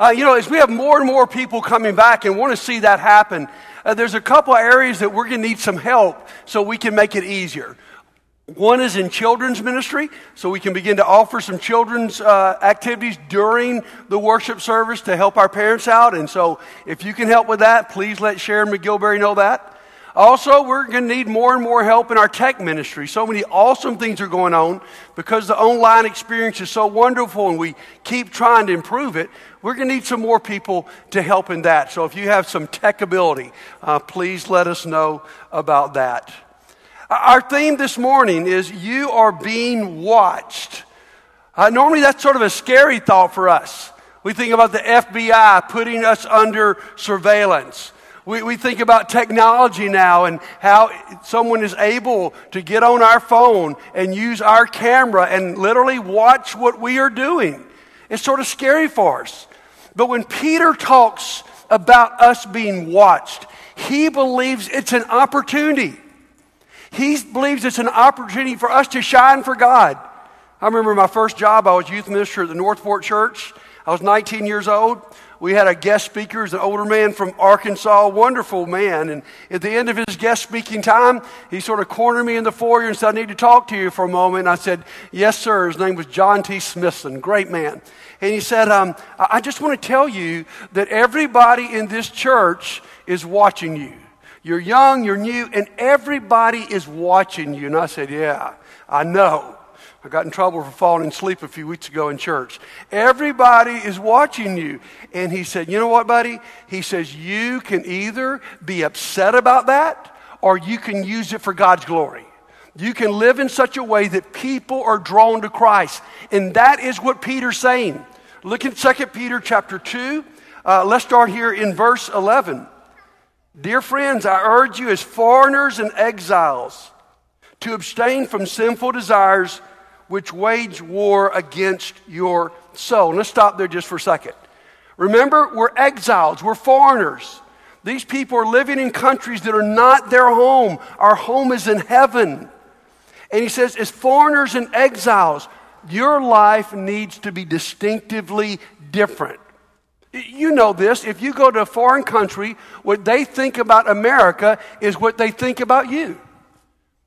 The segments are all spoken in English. As we have more and more people coming back and want to see that happen, there's a couple of areas that we're going to need some help so we can make it easier. One is in children's ministry, so we can begin to offer some children's activities during the worship service to help our parents out. And so if you can help with that, please let Sharon McGilberry know that. Also, we're going to need more and more help in our tech ministry. So many awesome things are going on because the online experience is so wonderful and we keep trying to improve it. We're going to need some more people to help in that. So if you have some tech ability, please let us know about that. Our theme this morning is you are being watched. Normally that's sort of a scary thought for us. We think about the FBI putting us under surveillance. We think about technology now and how someone is able to get on our phone and use our camera and literally watch what we are doing. It's sort of scary for us. But when Peter talks about us being watched, he believes it's an opportunity. He believes it's an opportunity for us to shine for God. I remember my first job, I was youth minister at the Northport Church. I was 19 years old. We had a guest speaker, an older man from Arkansas, wonderful man. And at the end of his guest speaking time, he sort of cornered me in the foyer and said, "I need to talk to you for a moment." And I said, "Yes, sir." His name was John T. Smithson, great man. And he said, "I just want to tell you that everybody in this church is watching you. You're young, you're new, and everybody is watching you." And I said, "Yeah, I know. I got in trouble for falling asleep a few weeks ago in church. Everybody is watching you." And he said, "You know what, buddy?" He says, "You can either be upset about that or you can use it for God's glory. You can live in such a way that people are drawn to Christ." And that is what Peter's saying. Look at 2 Peter chapter 2. Let's start here in verse 11. "Dear friends, I urge you as foreigners and exiles to abstain from sinful desires which wage war against your soul." And let's stop there just for a second. Remember, we're exiles, we're foreigners. These people are living in countries that are not their home. Our home is in heaven. And he says, as foreigners and exiles, your life needs to be distinctively different. You know this. If you go to a foreign country, what they think about America is what they think about you.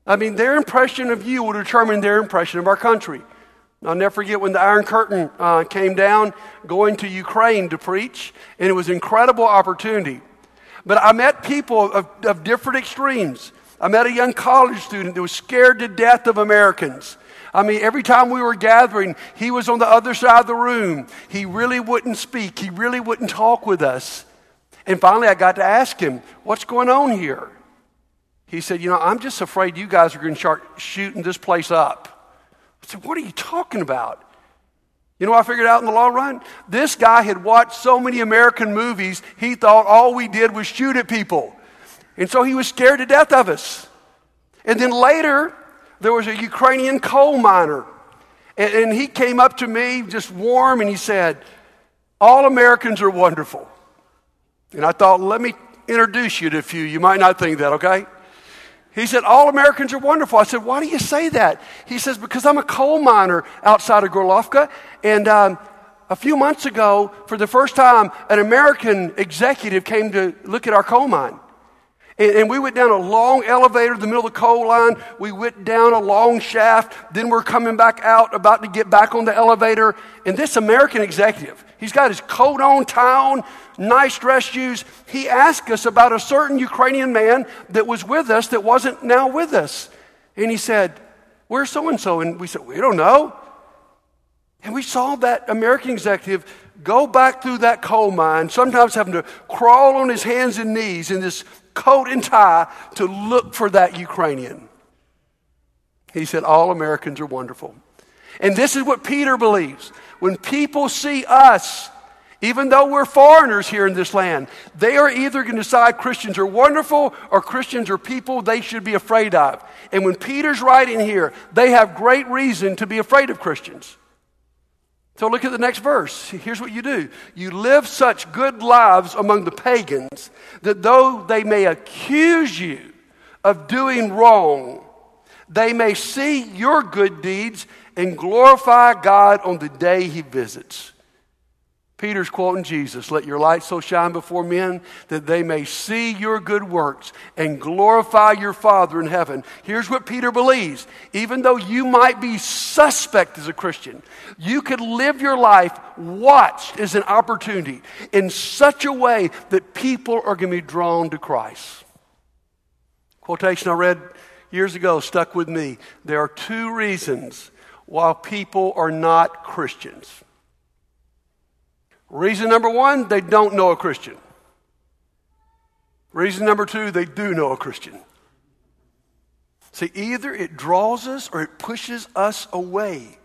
I mean, their impression of you will determine their impression of our country. I'll never forget when the Iron Curtain came down, going to Ukraine to preach, and it was an incredible opportunity. But I met people of different extremes. I met a young college student that was scared to death of Americans. I mean, every time we were gathering, he was on the other side of the room. He really wouldn't speak. He really wouldn't talk with us. And finally, I got to ask him, "What's going on here?" He said, "You know, I'm just afraid you guys are going to start shooting this place up." I said, "What are you talking about?" You know what I figured out in the long run? This guy had watched so many American movies, he thought all we did was shoot at people. And so he was scared to death of us. And then later, there was a Ukrainian coal miner, and he came up to me just warm, and he said, "All Americans are wonderful." And I thought, let me introduce you to a few. You might not think that, okay? He said, "All Americans are wonderful." I said, "Why do you say that?" He says, "Because I'm a coal miner outside of Gorlovka, and a few months ago, for the first time, an American executive came to look at our coal mine. And we went down a long elevator in the middle of the coal line. We went down a long shaft. Then we're coming back out, about to get back on the elevator. And this American executive, he's got his coat on, tie on, nice dress shoes. He asked us about a certain Ukrainian man that was with us that wasn't now with us. And he said, 'Where's so-and-so?' And we said, 'We don't know.' And we saw that American executive go back through that coal mine, sometimes having to crawl on his hands and knees in this coat and tie to look for that Ukrainian." He said, "All Americans are wonderful." And this is what Peter believes. When people see us, even though we're foreigners here in this land, they are either going to decide Christians are wonderful or Christians are people they should be afraid of. And when Peter's writing here, they have great reason to be afraid of Christians. So look at the next verse. Here's what you do. "You live such good lives among the pagans that though they may accuse you of doing wrong, they may see your good deeds and glorify God on the day he visits." Peter's quoting Jesus, "Let your light so shine before men that they may see your good works and glorify your Father in heaven." Here's what Peter believes. Even though you might be suspect as a Christian, you could live your life watched as an opportunity in such a way that people are going to be drawn to Christ. Quotation I read years ago stuck with me. There are two reasons why people are not Christians. Reason number one, they don't know a Christian. Reason number two, they do know a Christian. See, either it draws us or it pushes us away.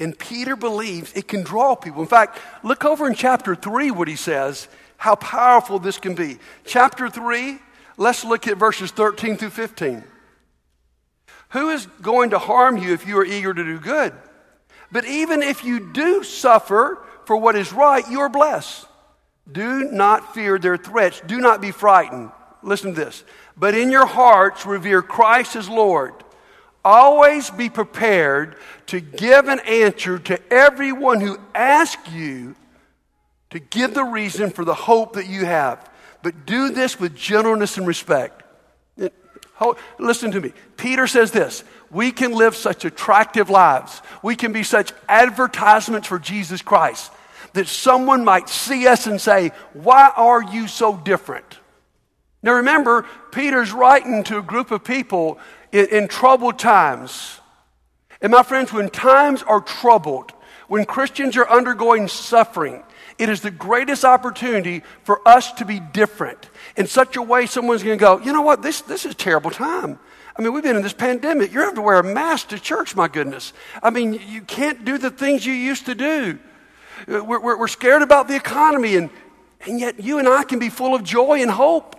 And Peter believes it can draw people. In fact, look over in chapter 3 what he says, how powerful this can be. Chapter 3, let's look at verses 13 through 15. "Who is going to harm you if you are eager to do good? But even if you do suffer for what is right, you are blessed. Do not fear their threats. Do not be frightened." Listen to this. "But in your hearts, revere Christ as Lord. Always be prepared to give an answer to everyone who asks you to give the reason for the hope that you have. But do this with gentleness and respect." Listen to me. Peter says this. We can live such attractive lives. We can be such advertisements for Jesus Christ that someone might see us and say, "Why are you so different?" Now remember, Peter's writing to a group of people in troubled times. And my friends, when times are troubled, when Christians are undergoing suffering, it is the greatest opportunity for us to be different in such a way someone's going to go, "You know what, this is a terrible time. I mean, we've been in this pandemic. You have to wear a mask to church, my goodness. I mean, you can't do the things you used to do. We're scared about the economy, and yet you and I can be full of joy and hope."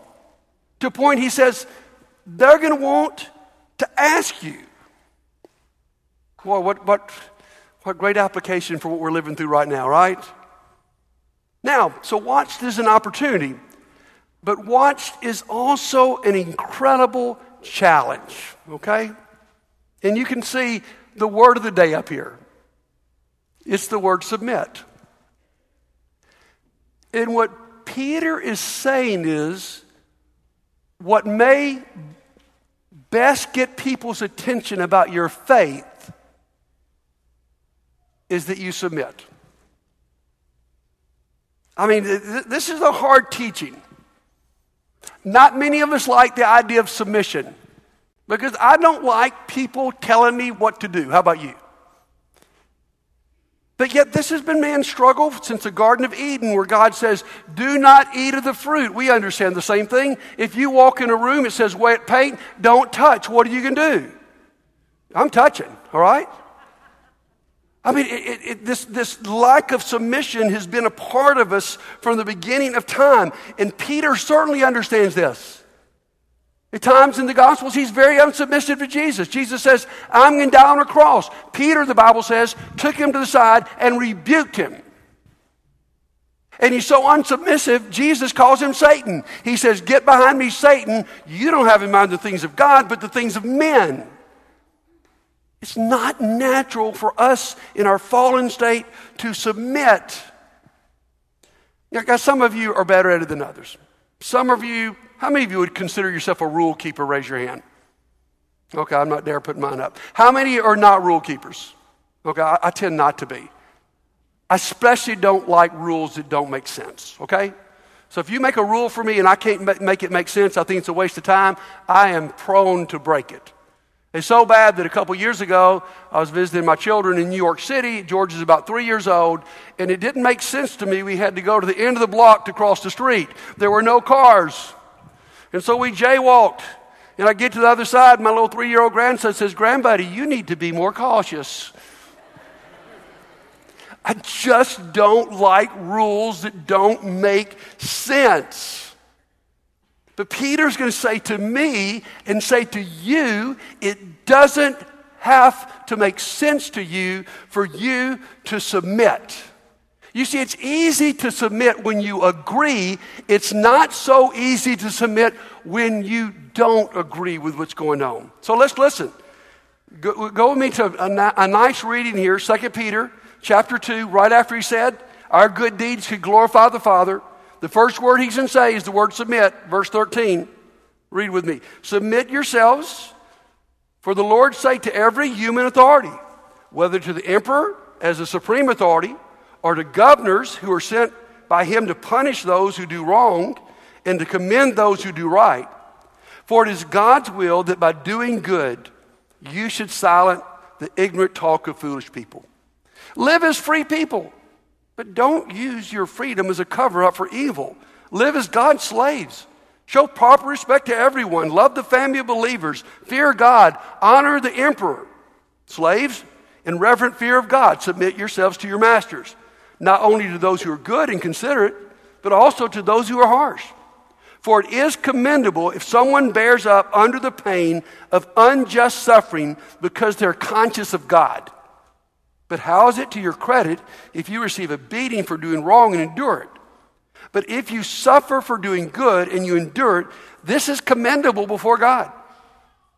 To a point he says, they're going to want to ask you. Boy, what great application for what we're living through right now, right? Now, so watched is an opportunity, but watched is also an incredible challenge, okay? And you can see the word of the day up here. It's the word submit. And what Peter is saying is what may best get people's attention about your faith is that you submit. I mean, this is a hard teaching. Not many of us like the idea of submission because I don't like people telling me what to do. How about you? But yet this has been man's struggle since the Garden of Eden where God says, "Do not eat of the fruit." We understand the same thing. If you walk in a room, it says wet paint, don't touch. What are you going to do? I'm touching, all right? I mean, this lack of submission has been a part of us from the beginning of time. And Peter certainly understands this. At times in the Gospels, he's very unsubmissive to Jesus. Jesus says, "I'm going to die on a cross." Peter, the Bible says, took him to the side and rebuked him. And he's so unsubmissive, Jesus calls him Satan. He says, "Get behind me, Satan. You don't have in mind the things of God, but the things of men." It's not natural for us in our fallen state to submit. Now, guys, some of you are better at it than others. Some of you, how many of you would consider yourself a rule keeper? Raise your hand. Okay, I'm not there putting mine up. How many are not rule keepers? Okay, I tend not to be. I especially don't like rules that don't make sense, okay? So if you make a rule for me and I can't make it make sense, I think it's a waste of time, I am prone to break it. It's so bad that a couple years ago, I was visiting my children in New York City. George is about 3 years old, and it didn't make sense to me. We had to go to the end of the block to cross the street. There were no cars, and so we jaywalked. And I get to the other side, my little three-year-old grandson says, "Grandbuddy, you need to be more cautious." I just don't like rules that don't make sense. But Peter's going to say to me and say to you, it doesn't have to make sense to you for you to submit. You see, it's easy to submit when you agree. It's not so easy to submit when you don't agree with what's going on. So let's listen. Go with me to a nice reading here, 2 Peter chapter 2, right after he said, Our good deeds should glorify the Father. The first word he's going to say is the word submit. Verse 13. Read with me. Submit yourselves for the Lord's sake to every human authority, whether to the emperor as a supreme authority or to governors who are sent by him to punish those who do wrong and to commend those who do right. For it is God's will that by doing good, you should silence the ignorant talk of foolish people. Live as free people, but don't use your freedom as a cover-up for evil. Live as God's slaves. Show proper respect to everyone. Love the family of believers. Fear God. Honor the emperor. Slaves, in reverent fear of God, submit yourselves to your masters, not only to those who are good and considerate, but also to those who are harsh. For it is commendable if someone bears up under the pain of unjust suffering because they're conscious of God. But how is it to your credit if you receive a beating for doing wrong and endure it? But if you suffer for doing good and you endure it, this is commendable before God.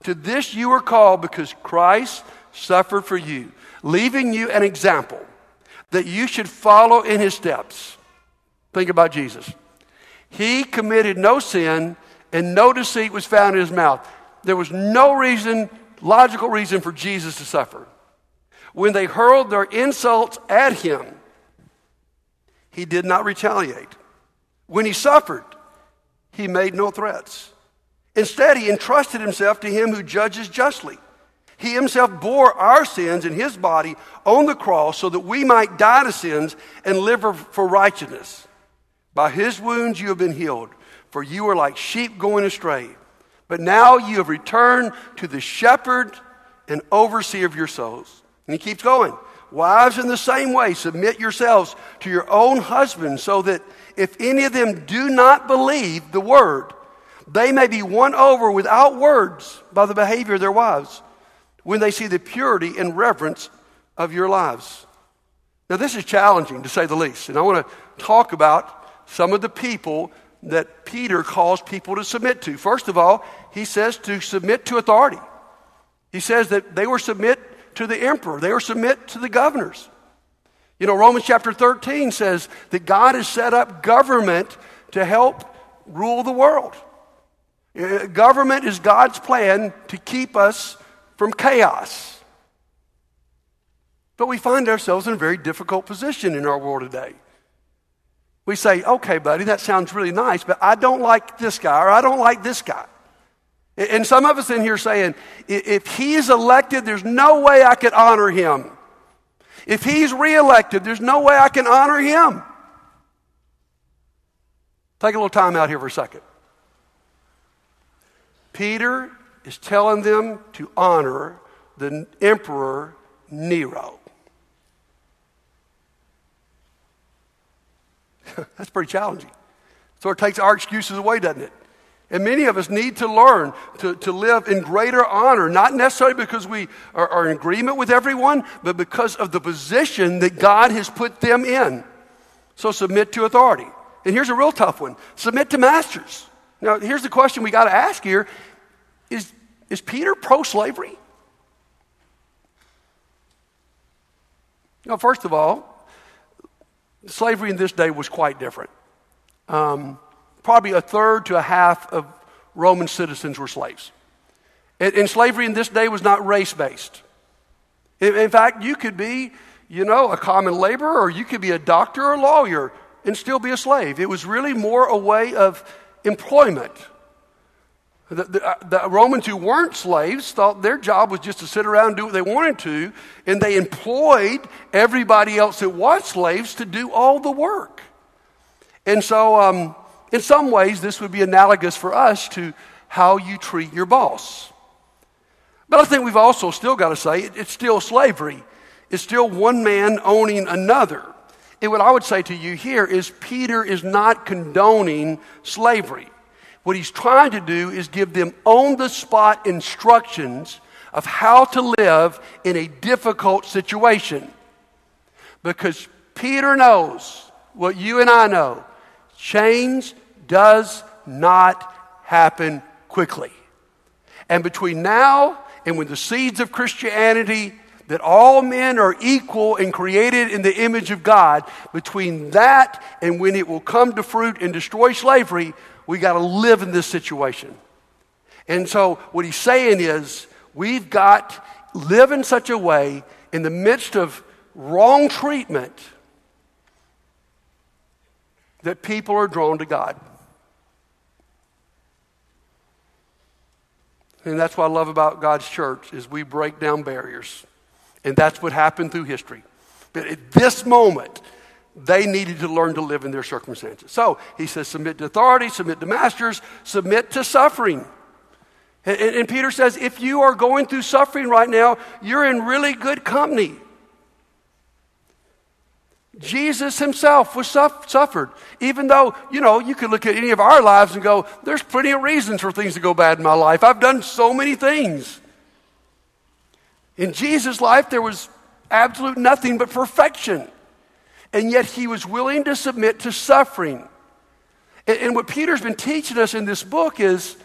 To this you are called because Christ suffered for you, leaving you an example that you should follow in his steps. Think about Jesus. He committed no sin and no deceit was found in his mouth. There was no reason, logical reason for Jesus to suffer. When they hurled their insults at him, he did not retaliate. When he suffered, he made no threats. Instead, he entrusted himself to him who judges justly. He himself bore our sins in his body on the cross so that we might die to sins and live for righteousness. By his wounds you have been healed, for you were like sheep going astray. But now you have returned to the shepherd and overseer of your souls. And he keeps going. Wives, in the same way, submit yourselves to your own husbands so that if any of them do not believe the word, they may be won over without words by the behavior of their wives when they see the purity and reverence of your lives. Now, this is challenging, to say the least. And I want to talk about some of the people that Peter calls people to submit to. First of all, he says to submit to authority. He says that they were submit to the emperor. They were submit to the governors. You know, Romans chapter 13 says that God has set up government to help rule the world. Government is God's plan to keep us from chaos. But we find ourselves in a very difficult position in our world today. We say, okay, buddy, that sounds really nice, but I don't like this guy, or I don't like this guy. And some of us in here saying, if he's elected, there's no way I could honor him. If he's reelected, there's no way I can honor him. Take a little time out here for a second. Peter is telling them to honor the Emperor Nero. That's pretty challenging. So it takes our excuses away, doesn't it? And many of us need to learn to live in greater honor, not necessarily because we are in agreement with everyone, but because of the position that God has put them in. So submit to authority. And here's a real tough one. Submit to masters. Now, here's the question we got to ask here. Is Peter pro-slavery? You know, first of all, slavery in this day was quite different. Probably a third to a half of Roman citizens were slaves. And slavery in this day was not race-based. In fact, you could be, you know, a common laborer, or you could be a doctor or a lawyer and still be a slave. It was really more a way of employment. The Romans who weren't slaves thought their job was just to sit around and do what they wanted to, and they employed everybody else that was slaves to do all the work. And so, in some ways, this would be analogous for us to how you treat your boss. But I think we've also still got to say it's still slavery. It's still one man owning another. And what I would say to you here is Peter is not condoning slavery. What he's trying to do is give them on-the-spot instructions of how to live in a difficult situation. Because Peter knows what you and I know. Change does not happen quickly. And between now and when the seeds of Christianity that all men are equal and created in the image of God, between that and when it will come to fruit and destroy slavery, we got to live in this situation. And so what he's saying is we've got to live in such a way in the midst of wrong treatment that people are drawn to God. And that's what I love about God's church is we break down barriers. And that's what happened through history. But at this moment, they needed to learn to live in their circumstances. So he says, submit to authority, submit to masters, submit to suffering. And Peter says, if you are going through suffering right now, you're in really good company. Jesus himself was suffered, even though, you know, you could look at any of our lives and go, there's plenty of reasons for things to go bad in my life. I've done so many things. In Jesus' life, there was absolute nothing but perfection. And yet he was willing to submit to suffering. And what Peter's been teaching us in this book is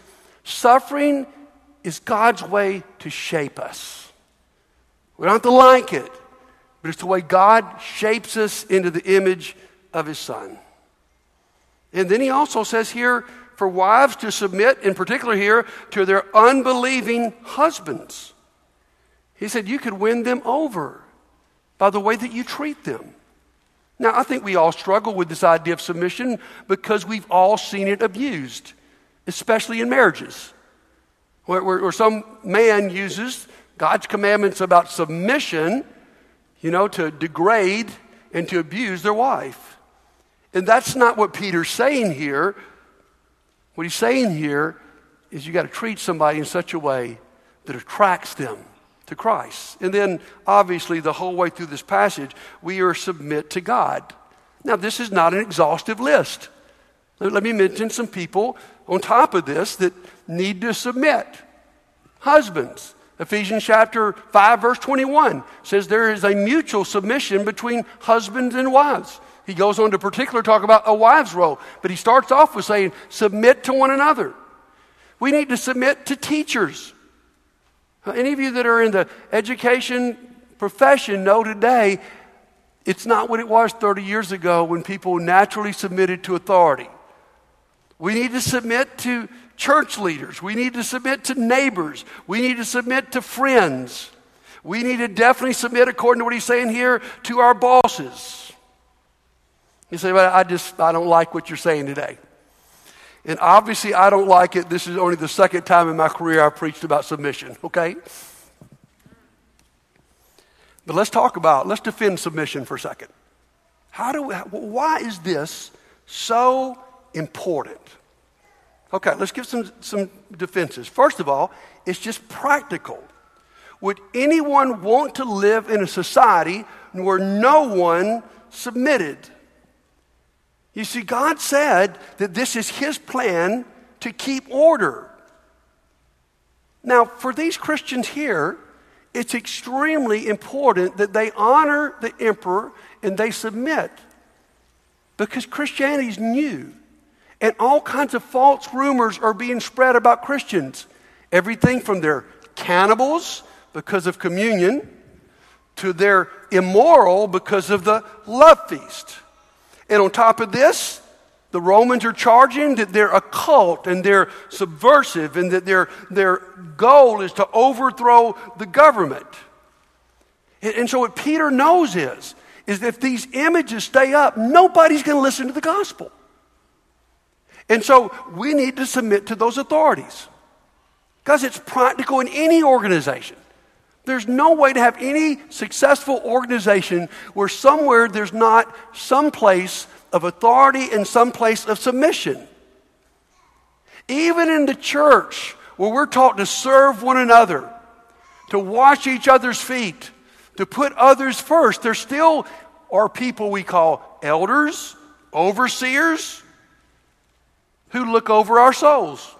suffering is God's way to shape us. We don't have to like it, but it's the way God shapes us into the image of his Son. And then he also says here for wives to submit, in particular here, to their unbelieving husbands. He said you could win them over by the way that you treat them. Now, I think we all struggle with this idea of submission because we've all seen it abused, especially in marriages, where some man uses God's commandments about submission, you know, to degrade and to abuse their wife. And that's not what Peter's saying here. What he's saying here is you got to treat somebody in such a way that attracts them to Christ. And then, obviously, the whole way through this passage, we are submit to God. Now, this is not an exhaustive list. Let me mention some people on top of this that need to submit. Husbands, Ephesians chapter 5, verse 21 says there is a mutual submission between husbands and wives. He goes on to particular talk about a wife's role, but he starts off with saying, submit to one another. We need to submit to teachers. Any of you that are in the education profession know today it's not what it was 30 years ago when people naturally submitted to authority. We need to submit to church leaders. We need to submit to neighbors. We need to submit to friends. We need to definitely submit, according to what he's saying here, to our bosses. You say, well, I don't like what you're saying today. And obviously, I don't like it. This is only the second time in my career I preached about submission, okay? But let's defend submission for a second. Why is this so important? Okay, let's give some defenses. First of all, it's just practical. Would anyone want to live in a society where no one submitted? You see, God said that this is his plan to keep order. Now, for these Christians here, it's extremely important that they honor the emperor and they submit, because Christianity is new. And all kinds of false rumors are being spread about Christians. Everything from their cannibals because of communion to their immoral because of the love feast. And on top of this, the Romans are charging that they're occult and they're subversive and that their goal is to overthrow the government. And so what Peter knows is that if these images stay up, nobody's going to listen to the gospel. And so we need to submit to those authorities because it's practical in any organization. There's no way to have any successful organization where somewhere there's not some place of authority and some place of submission. Even in the church where we're taught to serve one another, to wash each other's feet, to put others first, there still are people we call elders, overseers, who look over our souls.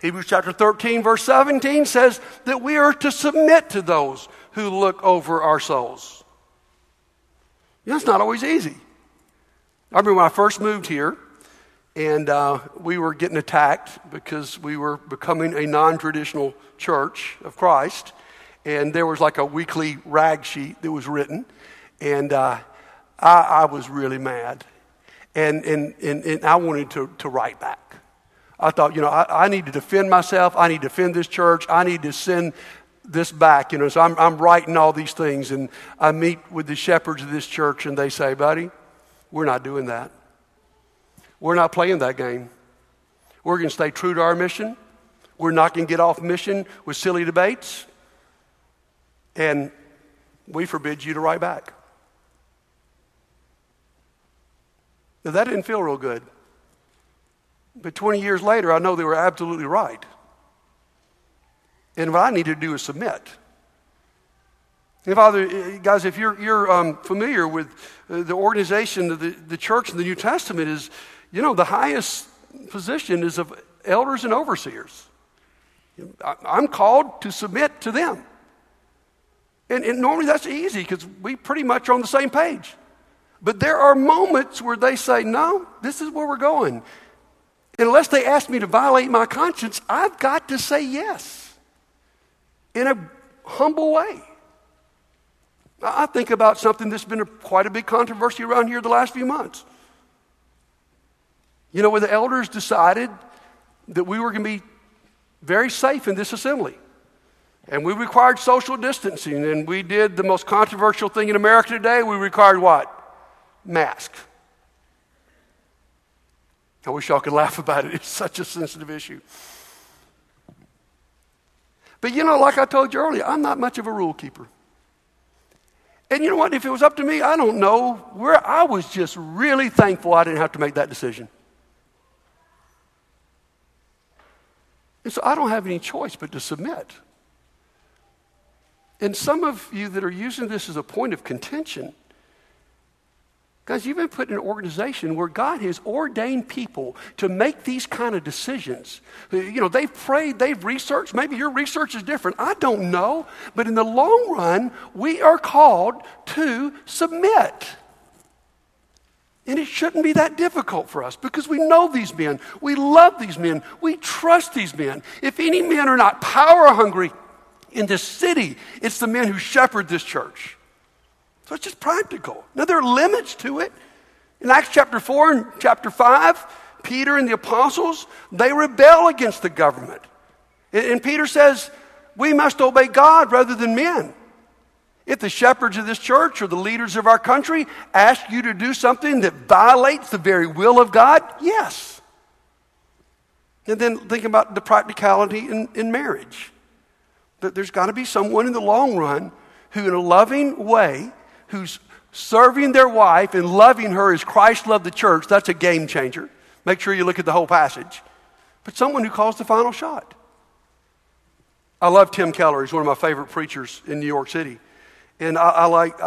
Hebrews chapter 13, verse 17 says that we are to submit to those who look over our souls. That's not always easy. I remember when I first moved here, and we were getting attacked because we were becoming a non-traditional church of Christ, and there was like a weekly rag sheet that was written, and I was really mad, and I wanted to write back. I thought, I need to defend myself. I need to defend this church. I need to send this back, So I'm writing all these things, and I meet with the shepherds of this church, and they say, buddy, we're not doing that. We're not playing that game. We're going to stay true to our mission. We're not going to get off mission with silly debates. And we forbid you to write back. Now, that didn't feel real good. But 20 years later, I know they were absolutely right. And what I need to do is submit. And Father, guys, if you're familiar with the organization of the church in the New Testament is, the highest position is of elders and overseers. I'm called to submit to them. And normally that's easy because we pretty much are on the same page. But there are moments where they say, no, this is where we're going. And unless they ask me to violate my conscience, I've got to say yes in a humble way. I think about something that's been quite a big controversy around here the last few months. Where the elders decided that we were going to be very safe in this assembly. And we required social distancing, and we did the most controversial thing in America today. We required what? Mask. I wish y'all could laugh about it. It's such a sensitive issue. But like I told you earlier, I'm not much of a rule keeper. And you know what? If it was up to me, I don't know where. I was just really thankful I didn't have to make that decision. And so I don't have any choice but to submit. And some of you that are using this as a point of contention, guys, you've been put in an organization where God has ordained people to make these kind of decisions. They've prayed, they've researched. Maybe your research is different. I don't know. But in the long run, we are called to submit. And it shouldn't be that difficult for us because we know these men. We love these men. We trust these men. If any men are not power hungry in this city, it's the men who shepherd this church. So it's just practical. Now, there are limits to it. In Acts chapter 4 and chapter 5, Peter and the apostles, they rebel against the government. And Peter says, we must obey God rather than men. If the shepherds of this church or the leaders of our country ask you to do something that violates the very will of God, yes. And then think about the practicality in marriage. That there's got to be someone in the long run who, in a loving way, who's serving their wife and loving her as Christ loved the church. That's a game changer. Make sure you look at the whole passage. But someone who calls the final shot. I love Tim Keller. He's one of my favorite preachers in New York City. And I like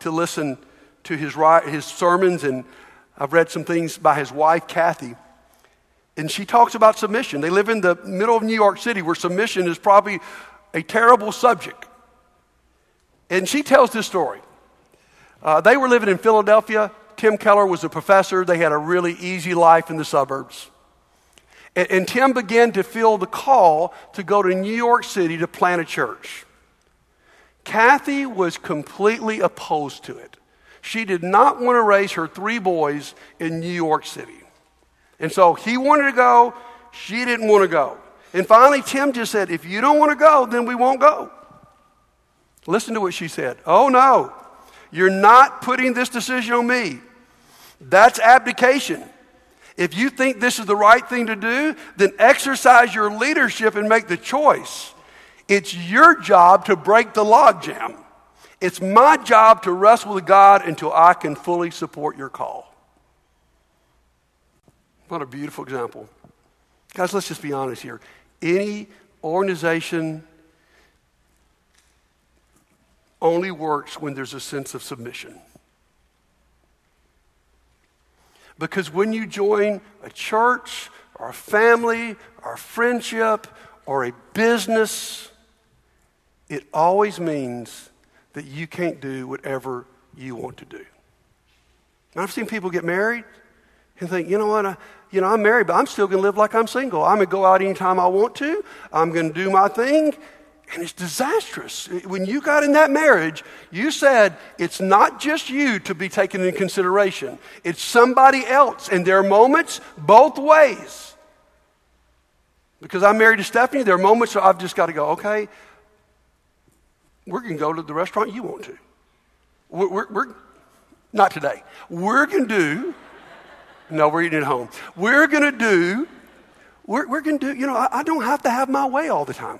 to listen to his sermons, and I've read some things by his wife, Kathy. And she talks about submission. They live in the middle of New York City where submission is probably a terrible subject. And she tells this story. They were living in Philadelphia. Tim Keller was a professor. They had a really easy life in the suburbs. And Tim began to feel the call to go to New York City to plant a church. Kathy was completely opposed to it. She did not want to raise her three boys in New York City. And so he wanted to go. She didn't want to go. And finally, Tim just said, if you don't want to go, then we won't go. Listen to what she said. Oh, no. You're not putting this decision on me. That's abdication. If you think this is the right thing to do, then exercise your leadership and make the choice. It's your job to break the logjam. It's my job to wrestle with God until I can fully support your call. What a beautiful example. Guys, let's just be honest here. Any organization only works when there's a sense of submission. Because when you join a church or a family or a friendship or a business, it always means that you can't do whatever you want to do. And I've seen people get married and think, you know what, I'm married, but I'm still going to live like I'm single. I'm going to go out anytime I want to. I'm going to do my thing. And it's disastrous. When you got in that marriage, you said it's not just you to be taken into consideration. It's somebody else. And there are moments both ways. Because I'm married to Stephanie, there are moments where I've just got to go, okay, we're going to go to the restaurant you want to. We're not today. We're going to do, no, we're eating at home. We're going to do, you know, I don't have to have my way all the time.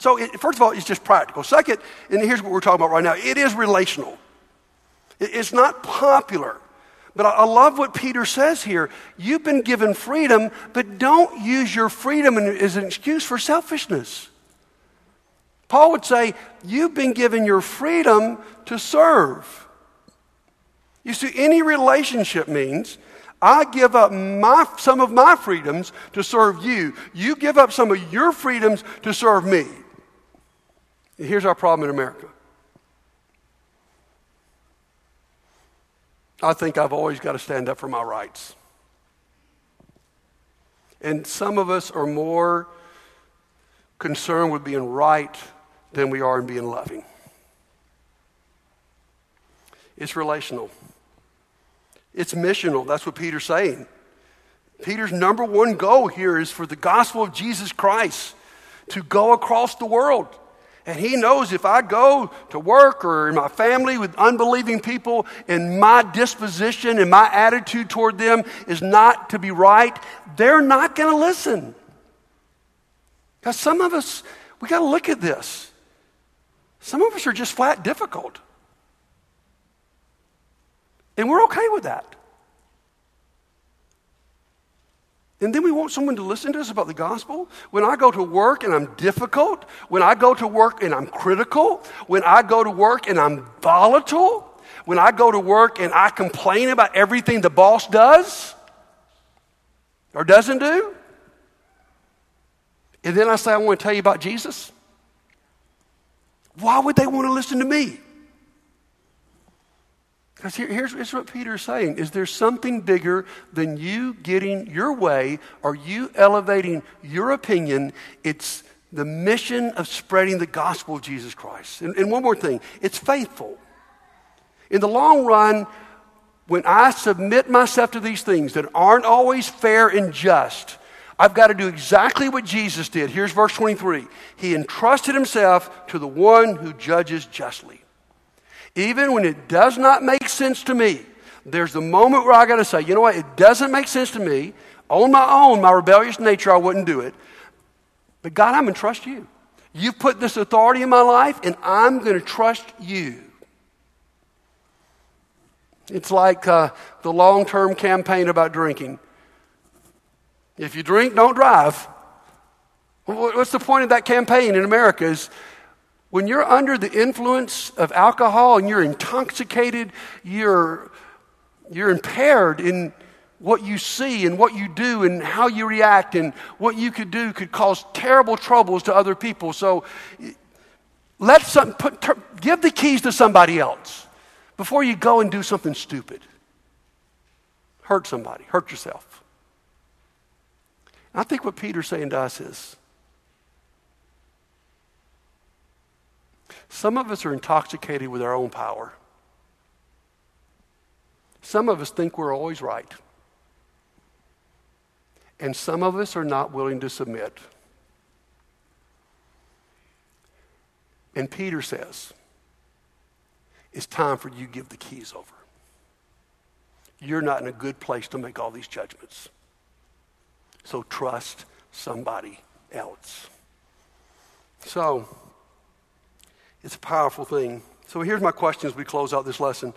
So first of all, it's just practical. Second, and here's what we're talking about right now, it is relational. It's not popular. But I love what Peter says here. You've been given freedom, but don't use your freedom as an excuse for selfishness. Paul would say, you've been given your freedom to serve. You see, any relationship means I give up some of my freedoms to serve you. You give up some of your freedoms to serve me. And here's our problem in America. I think I've always got to stand up for my rights. And some of us are more concerned with being right than we are in being loving. It's relational. It's missional. That's what Peter's saying. Peter's number one goal here is for the gospel of Jesus Christ to go across the world. And he knows if I go to work or in my family with unbelieving people and my disposition and my attitude toward them is not to be right, they're not going to listen. Because some of us, we got to look at this. Some of us are just flat difficult. And we're okay with that. And then we want someone to listen to us about the gospel. When I go to work and I'm difficult, when I go to work and I'm critical, when I go to work and I'm volatile, when I go to work and I complain about everything the boss does or doesn't do, and then I say, I want to tell you about Jesus, why would they want to listen to me? Because here's what Peter is saying. Is there something bigger than you getting your way or you elevating your opinion? It's the mission of spreading the gospel of Jesus Christ. And one more thing. It's faithful. In the long run, when I submit myself to these things that aren't always fair and just, I've got to do exactly what Jesus did. Here's verse 23. He entrusted himself to the one who judges justly. Even when it does not make sense to me, there's the moment where I got to say, you know what, it doesn't make sense to me. On my own, my rebellious nature, I wouldn't do it. But God, I'm going to trust you. You've put this authority in my life, and I'm going to trust you. It's like the long-term campaign about drinking. If you drink, don't drive. What's the point of that campaign in America is, when you're under the influence of alcohol and you're intoxicated, you're impaired in what you see and what you do and how you react, and what you could do could cause terrible troubles to other people. So give the keys to somebody else before you go and do something stupid. Hurt somebody, hurt yourself. I think what Peter's saying to us is, some of us are intoxicated with our own power. Some of us think we're always right. And some of us are not willing to submit. And Peter says, it's time for you to give the keys over. You're not in a good place to make all these judgments. So trust somebody else. So, it's a powerful thing. So here's my question as we close out this lesson.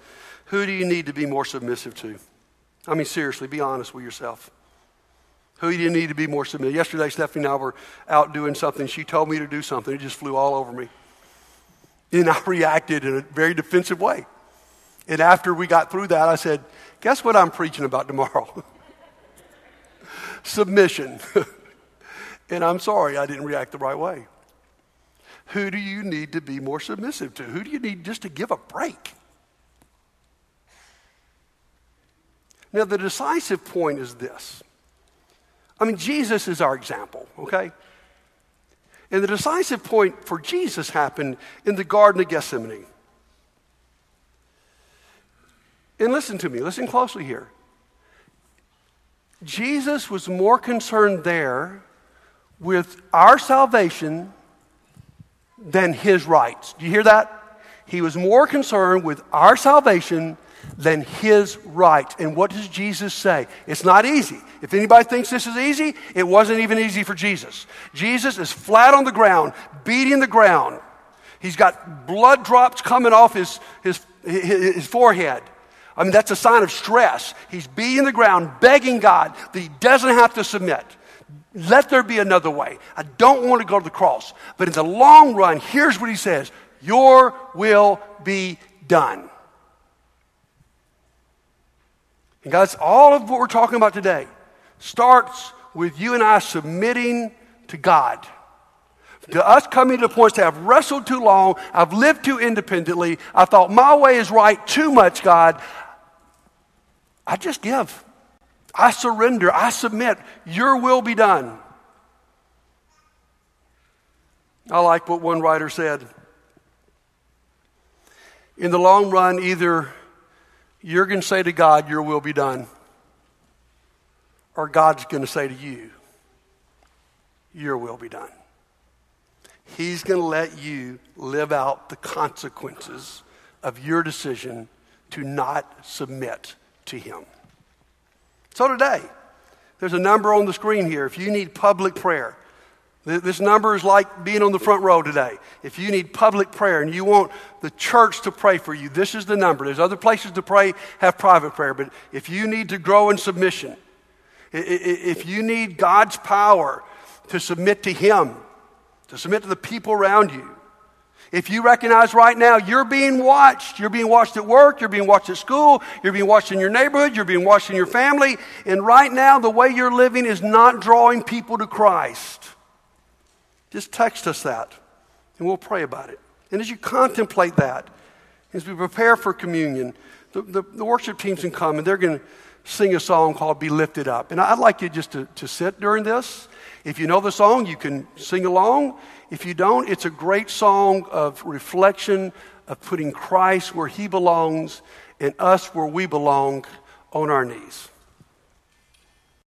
Who do you need to be more submissive to? I mean, seriously, be honest with yourself. Who do you need to be more submissive? Yesterday, Stephanie and I were out doing something. She told me to do something. It just flew all over me. And I reacted in a very defensive way. And after we got through that, I said, guess what I'm preaching about tomorrow? Submission. And I'm sorry I didn't react the right way. Who do you need to be more submissive to? Who do you need just to give a break? Now, the decisive point is this. I mean, Jesus is our example, okay? And the decisive point for Jesus happened in the Garden of Gethsemane. And listen to me, listen closely here. Jesus was more concerned there with our salvation than his rights. Do you hear that? He was more concerned with our salvation than his rights. And what does Jesus say? It's not easy. If anybody thinks this is easy, it wasn't even easy for Jesus. Jesus is flat on the ground, beating the ground. He's got blood drops coming off his forehead. I mean, that's a sign of stress. He's beating the ground, begging God that he doesn't have to submit. Let there be another way. I don't want to go to the cross. But in the long run, here's what he says: your will be done. And guys, all of what we're talking about today starts with you and I submitting to God. To us coming to the point that I've wrestled too long, I've lived too independently, I thought my way is right too much, God. I just give. I surrender. I submit. Your will be done. I like what one writer said. In the long run, either you're going to say to God, your will be done, or God's going to say to you, your will be done. He's going to let you live out the consequences of your decision to not submit to him. So today, there's a number on the screen here. If you need public prayer, this number is like being on the front row today. If you need public prayer and you want the church to pray for you, this is the number. There's other places to pray, have private prayer. But if you need to grow in submission, if you need God's power to submit to him, to submit to the people around you. If you recognize right now you're being watched at work, you're being watched at school, you're being watched in your neighborhood, you're being watched in your family, and right now the way you're living is not drawing people to Christ, just text us that, and we'll pray about it. And as you contemplate that, as we prepare for communion, the worship teams can come, and they're going to sing a song called Be Lifted Up. And I'd like you just to sit during this. If you know the song, you can sing along. If you don't, it's a great song of reflection, of putting Christ where he belongs and us where we belong on our knees.